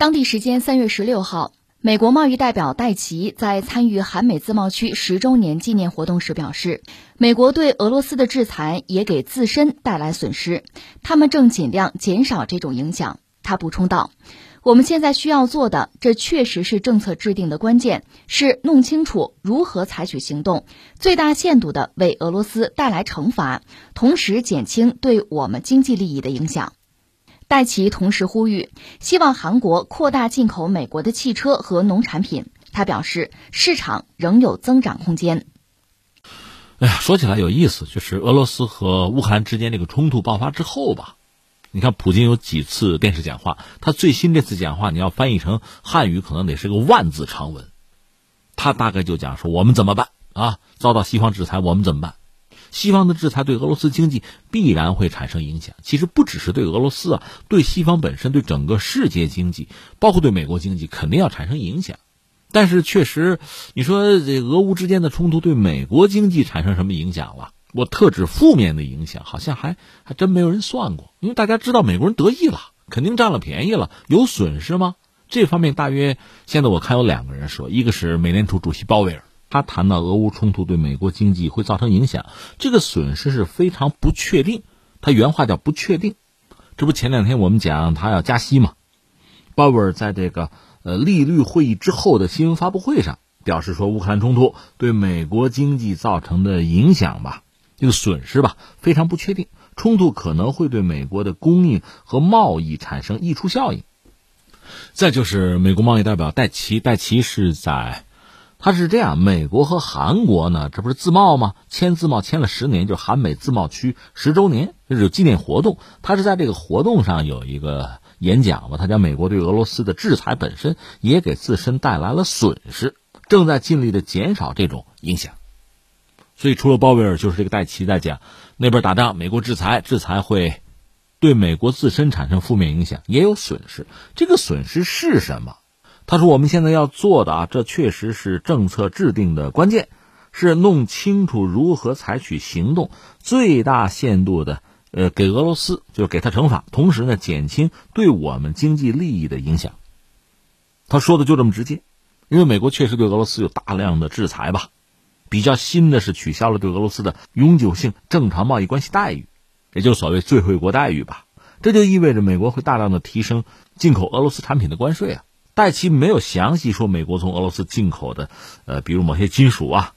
当地时间3月16号，美国贸易代表戴奇在参与韩美自贸区10周年纪念活动时表示，美国对俄罗斯的制裁也给自身带来损失，他们正尽量减少这种影响。他补充道，我们现在需要做的，这确实是政策制定的关键，是弄清楚如何采取行动，最大限度地为俄罗斯带来惩罚，同时减轻对我们经济利益的影响。戴奇同时呼吁，希望韩国扩大进口美国的汽车和农产品。他表示，市场仍有增长空间。哎呀，说起来有意思，就是俄罗斯和乌克兰之间这个冲突爆发之后吧，你看普京有几次电视讲话，他最新这次讲话你要翻译成汉语可能得是个万字长文。他大概就讲说，我们怎么办啊？遭到西方制裁我们怎么办？西方的制裁对俄罗斯经济必然会产生影响，其实不只是对俄罗斯啊，对西方本身，对整个世界经济，包括对美国经济肯定要产生影响。但是确实你说这俄乌之间的冲突对美国经济产生什么影响了？我特指负面的影响，好像还真没有人算过，因为大家知道美国人得意了，肯定占了便宜了，有损失吗？这方面大约现在我看有2个人说，一个是美联储主席鲍威尔，他谈到俄乌冲突对美国经济会造成影响，这个损失是非常不确定，他原话叫不确定。这不前2天我们讲他要加息嘛，鲍威尔在这个利率会议之后的新闻发布会上表示说，乌克兰冲突对美国经济造成的影响吧，这个损失吧非常不确定，冲突可能会对美国的供应和贸易产生溢出效应。再就是美国贸易代表戴奇是在，他是这样，美国和韩国呢，这不是自贸吗？签自贸签了10年，就是韩美自贸区10周年，这是有纪念活动。他是在这个活动上有一个演讲吧，他讲美国对俄罗斯的制裁本身也给自身带来了损失，正在尽力的减少这种影响。所以除了鲍威尔就是这个戴奇在讲，那边打仗美国制裁会对美国自身产生负面影响，也有损失，这个损失是什么？他说我们现在要做的啊，这确实是政策制定的关键，是弄清楚如何采取行动，最大限度的给俄罗斯就是给他惩罚，同时呢减轻对我们经济利益的影响。他说的就这么直接，因为美国确实对俄罗斯有大量的制裁吧，比较新的是取消了对俄罗斯的永久性正常贸易关系待遇，也就是所谓最惠国待遇吧。这就意味着美国会大量的提升进口俄罗斯产品的关税啊。戴奇没有详细说美国从俄罗斯进口的比如某些金属啊，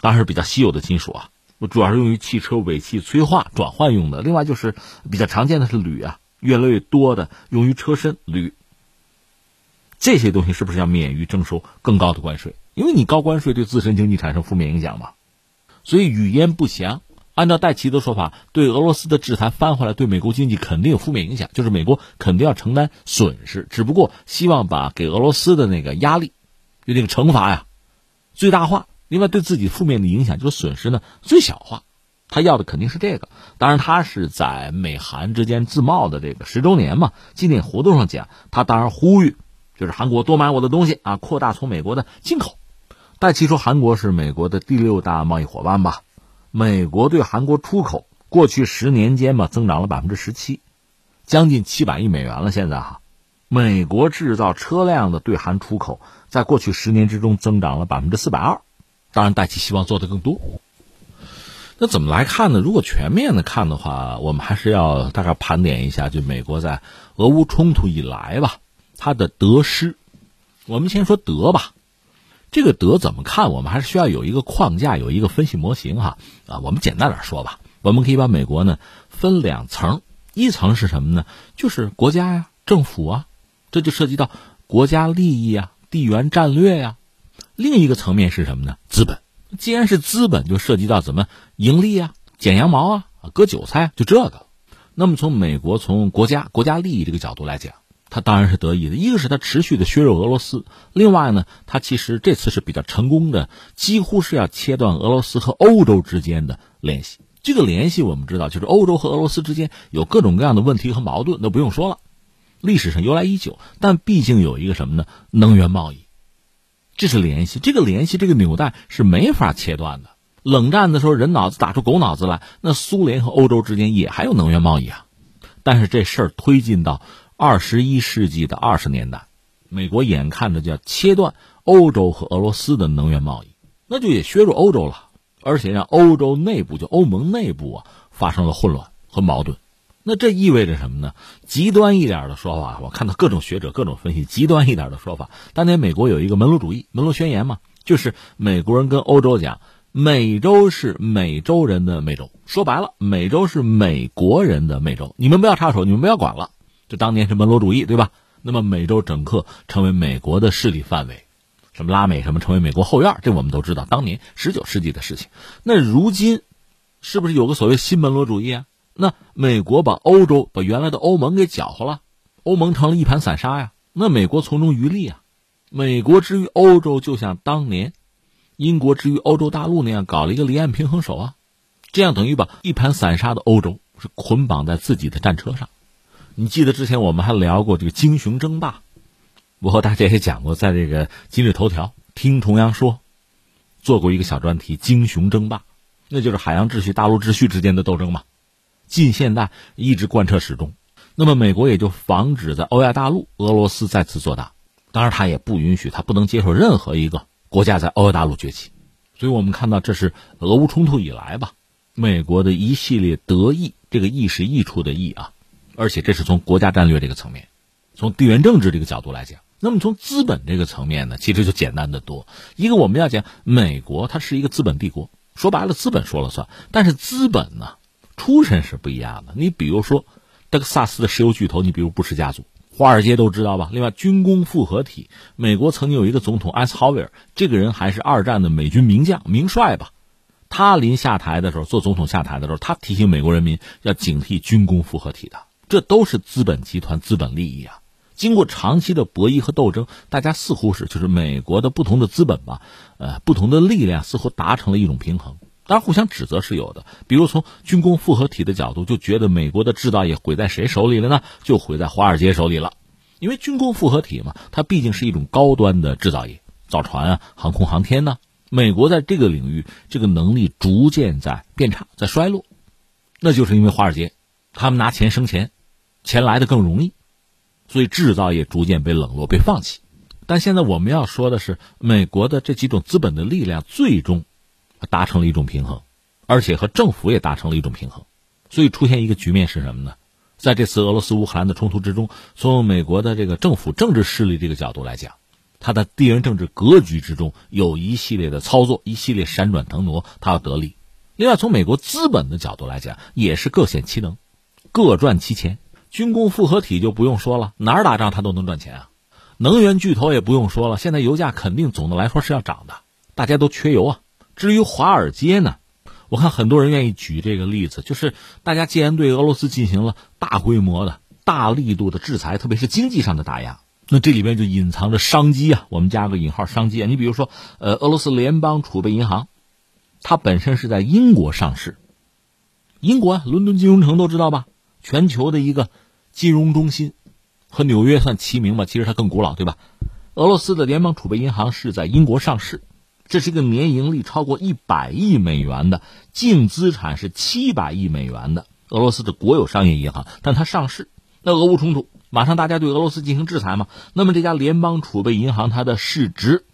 当然是比较稀有的金属啊，主要是用于汽车尾气催化转换用的，另外就是比较常见的是铝啊，越来越多的用于车身铝。这些东西是不是要免于征收更高的关税？因为你高关税对自身经济产生负面影响嘛，所以语焉不详。按照戴奇的说法，对俄罗斯的制裁翻回来对美国经济肯定有负面影响，就是美国肯定要承担损失，只不过希望把给俄罗斯的那个压力就那个惩罚呀最大化，另外对自己负面的影响就是损失呢最小化，他要的肯定是这个。当然他是在美韩之间自贸的这个10周年嘛纪念活动上讲，他当然呼吁就是韩国多买我的东西啊，扩大从美国的进口。戴奇说韩国是美国的第6大贸易伙伴吧，美国对韩国出口过去10年间嘛增长了 17%， 将近700亿美元了现在哈。美国制造车辆的对韩出口在过去10年之中增长了 420%， 当然戴奇希望做的更多。那怎么来看呢？如果全面的看的话，我们还是要大概盘点一下就美国在俄乌冲突以来吧它的得失。我们先说得吧，这个得怎么看，我们还是需要有一个框架，有一个分析模型哈。我们简单点说吧，我们可以把美国呢分2层，一层是什么呢？就是国家呀、政府啊，这就涉及到国家利益啊、地缘战略呀。另一个层面是什么呢？资本。既然是资本，就涉及到怎么盈利啊、剪羊毛啊、割韭菜啊，就这个。那么从美国从国家利益这个角度来讲，他当然是得意的，一个是他持续的削弱俄罗斯，另外呢他其实这次是比较成功的，几乎是要切断俄罗斯和欧洲之间的联系。这个联系我们知道就是欧洲和俄罗斯之间有各种各样的问题和矛盾，那不用说了，历史上由来已久，但毕竟有一个什么呢？能源贸易，这是联系，这个纽带是没法切断的。冷战的时候人脑子打出狗脑子来，那苏联和欧洲之间也还有能源贸易啊，但是这事儿推进到21世纪的20年代，美国眼看着就要切断欧洲和俄罗斯的能源贸易，那就也削弱欧洲了，而且让欧洲内部，就欧盟内部啊，发生了混乱和矛盾。那这意味着什么呢？极端一点的说法，我看到各种学者各种分析，极端一点的说法，当年美国有一个门罗主义，门罗宣言嘛，就是美国人跟欧洲讲，美洲是美洲人的美洲，说白了，美洲是美国人的美洲，你们不要插手，你们不要管了，这当年是门罗主义，对吧？那么美洲整个成为美国的势力范围，什么拉美什么成为美国后院，这我们都知道，当年19世纪的事情。那如今是不是有个所谓新门罗主义啊？那美国把欧洲，把原来的欧盟给搅和了，欧盟成了一盘散沙呀。那美国从中渔利啊，美国之于欧洲，就像当年英国之于欧洲大陆那样，搞了一个离岸平衡手啊，这样等于把一盘散沙的欧洲是捆绑在自己的战车上。你记得之前我们还聊过这个鲸熊争霸，我和大家也讲过，在这个今日头条听重阳说做过一个小专题，鲸熊争霸，那就是海洋秩序、大陆秩序之间的斗争嘛，近现代一直贯彻始终。那么美国也就防止在欧亚大陆俄罗斯再次做大，当然他也不允许，他不能接受任何一个国家在欧亚大陆崛起。所以我们看到，这是俄乌冲突以来吧，美国的一系列得意，这个意是益处的意啊，而且这是从国家战略这个层面，从地缘政治这个角度来讲。那么从资本这个层面呢，其实就简单的多。一个我们要讲，美国它是一个资本帝国，说白了资本说了算，但是资本呢出身是不一样的。你比如说德克萨斯的石油巨头，你比如布什家族，华尔街都知道吧。另外军工复合体，美国曾经有一个总统艾森豪威尔，这个人还是二战的美军名将名帅吧，他临下台的时候，做总统下台的时候，他提醒美国人民要警惕军工复合体的，这都是资本集团资本利益啊。经过长期的博弈和斗争，大家似乎是，就是美国的不同的资本吧，不同的力量似乎达成了一种平衡。当然互相指责是有的，比如从军工复合体的角度，就觉得美国的制造业毁在谁手里了呢？就毁在华尔街手里了。因为军工复合体嘛，它毕竟是一种高端的制造业，造船啊、航空航天啊，美国在这个领域这个能力逐渐在变差，在衰落，那就是因为华尔街他们拿钱生钱，钱来的更容易，所以制造业逐渐被冷落、被放弃。但现在我们要说的是，美国的这几种资本的力量最终达成了一种平衡，而且和政府也达成了一种平衡。所以出现一个局面是什么呢？在这次俄罗斯乌克兰的冲突之中，从美国的这个政府政治势力这个角度来讲，它的地缘政治格局之中有一系列的操作，一系列闪转腾挪，它要得利。另外从美国资本的角度来讲，也是各显其能，各赚其钱。军工复合体就不用说了，哪儿打仗它都能赚钱啊。能源巨头也不用说了，现在油价肯定总的来说是要涨的，大家都缺油啊。至于华尔街呢，我看很多人愿意举这个例子，就是大家既然对俄罗斯进行了大规模的大力度的制裁，特别是经济上的打压，那这里边就隐藏着商机啊，我们加个引号商机啊。你比如说俄罗斯联邦储备银行，它本身是在英国上市，英国啊，伦敦金融城都知道吧，全球的一个金融中心，和纽约算齐名吧，其实它更古老，对吧？俄罗斯的联邦储备银行是在英国上市，这是一个年盈利超过100亿美元的，净资产是700亿美元的俄罗斯的国有商业银行，但它上市。那俄乌冲突马上大家对俄罗斯进行制裁嘛，那么这家联邦储备银行它的市值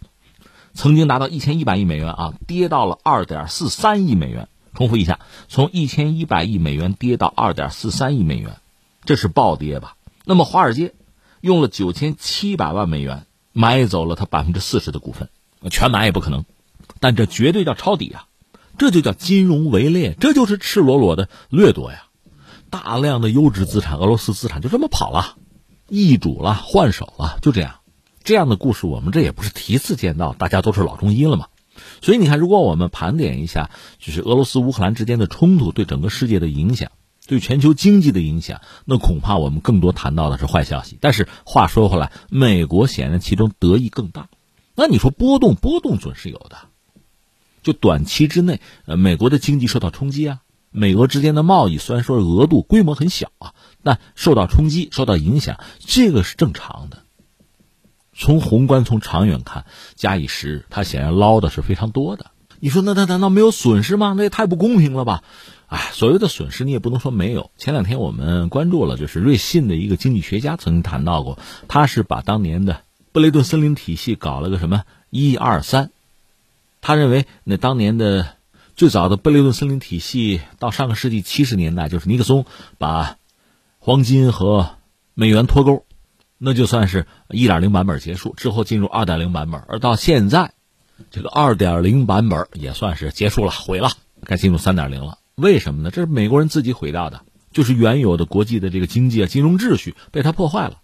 曾经达到1100亿美元啊，跌到了2.43亿美元。重复一下，从1100亿美元跌到2.43亿美元，这是暴跌吧。那么华尔街用了9700万美元买走了它40%的股份，全买也不可能，但这绝对叫抄底啊，这就叫金融围猎，这就是赤裸裸的掠夺呀。大量的优质资产，俄罗斯资产就这么跑了，易主了，换手了，就这样。这样的故事我们这也不是第一次见到，大家都是老中医了嘛。所以你看，如果我们盘点一下，就是俄罗斯乌克兰之间的冲突对整个世界的影响，对全球经济的影响，那恐怕我们更多谈到的是坏消息。但是话说回来，美国显然其中得益更大。那你说波动准是有的，就短期之内，美国的经济受到冲击啊，美俄之间的贸易虽然说额度规模很小啊，但受到冲击、受到影响，这个是正常的。从宏观、从长远看，假以时日，它显然捞的是非常多的。你说那它难道没有损失吗？那也太不公平了吧！哎，所谓的损失你也不能说没有。前两天我们关注了，就是瑞信的一个经济学家曾经谈到过，他是把当年的布雷顿森林体系搞了个什么123，他认为那当年的最早的布雷顿森林体系到上个世纪70年代，就是尼克松把黄金和美元脱钩，那就算是 1.0 版本结束，之后进入 2.0 版本，而到现在这个 2.0 版本也算是结束了，毁了，该进入 3.0 了。为什么呢？这是美国人自己毁掉的，就是原有的国际的这个经济金融秩序被他破坏了。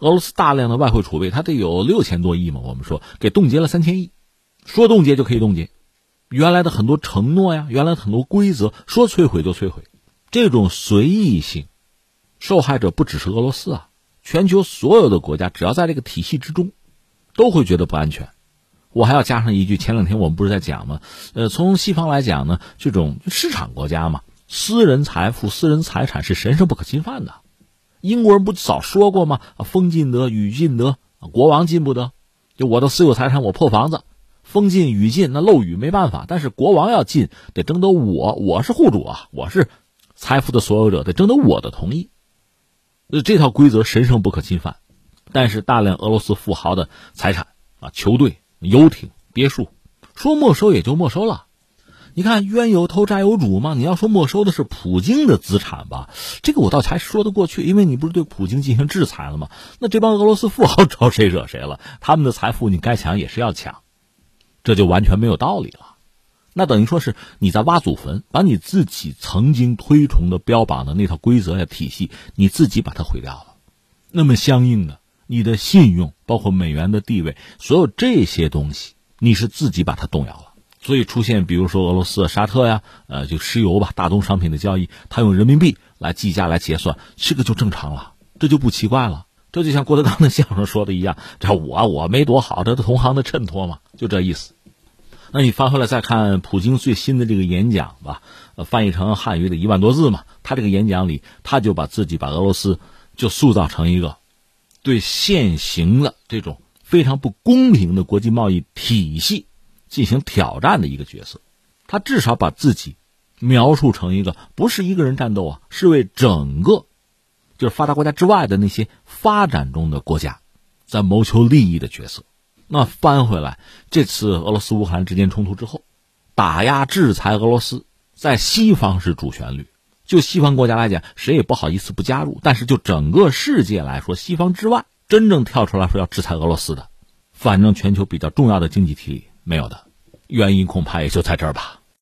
俄罗斯大量的外汇储备，它得有6000多亿嘛，我们说给冻结了3000亿，说冻结就可以冻结，原来的很多承诺呀，原来的很多规则，说摧毁就摧毁，这种随意性，受害者不只是俄罗斯啊，全球所有的国家只要在这个体系之中，都会觉得不安全。我还要加上一句，前两天我们不是在讲吗？从西方来讲呢，这种市场国家嘛，私人财富、私人财产是神圣不可侵犯的。英国人不早说过吗？风禁得，雨禁得，国王禁不得。就我的私有财产，我破房子，风禁雨禁，那漏雨没办法，但是国王要禁，得征得我是户主啊，我是财富的所有者，得征得我的同意。这套规则神圣不可侵犯，但是大量俄罗斯富豪的财产啊，球队、游艇、别墅，说没收也就没收了。你看冤有头债有主嘛，你要说没收的是普京的资产吧，这个我倒还说得过去，因为你不是对普京进行制裁了吗？那这帮俄罗斯富豪招谁惹谁了？他们的财富你该抢也是要抢，这就完全没有道理了。那等于说是你在挖祖坟，把你自己曾经推崇的标榜的那套规则呀体系，你自己把它毁掉了。那么相应的，你的信用，包括美元的地位，所有这些东西，你是自己把它动摇了。所以出现比如说俄罗斯、沙特呀，就石油吧，大宗商品的交易，它用人民币来计价来结算，这个就正常了，这就不奇怪了。这就像郭德纲的相声说的一样，这我没多好，这同行的衬托嘛，就这意思。那你翻回来再看普京最新的这个演讲吧，翻译成汉语的1万多字嘛，他这个演讲里，他就把俄罗斯就塑造成一个对现行的这种非常不公平的国际贸易体系进行挑战的一个角色。他至少把自己描述成一个不是一个人战斗啊，是为整个就是发达国家之外的那些发展中的国家在谋求利益的角色。那翻回来，这次俄罗斯乌克兰之间冲突之后，打压制裁俄罗斯在西方是主旋律，就西方国家来讲谁也不好意思不加入，但是就整个世界来说，西方之外真正跳出来说要制裁俄罗斯的，反正全球比较重要的经济体里没有的，原因恐怕也就在这儿吧。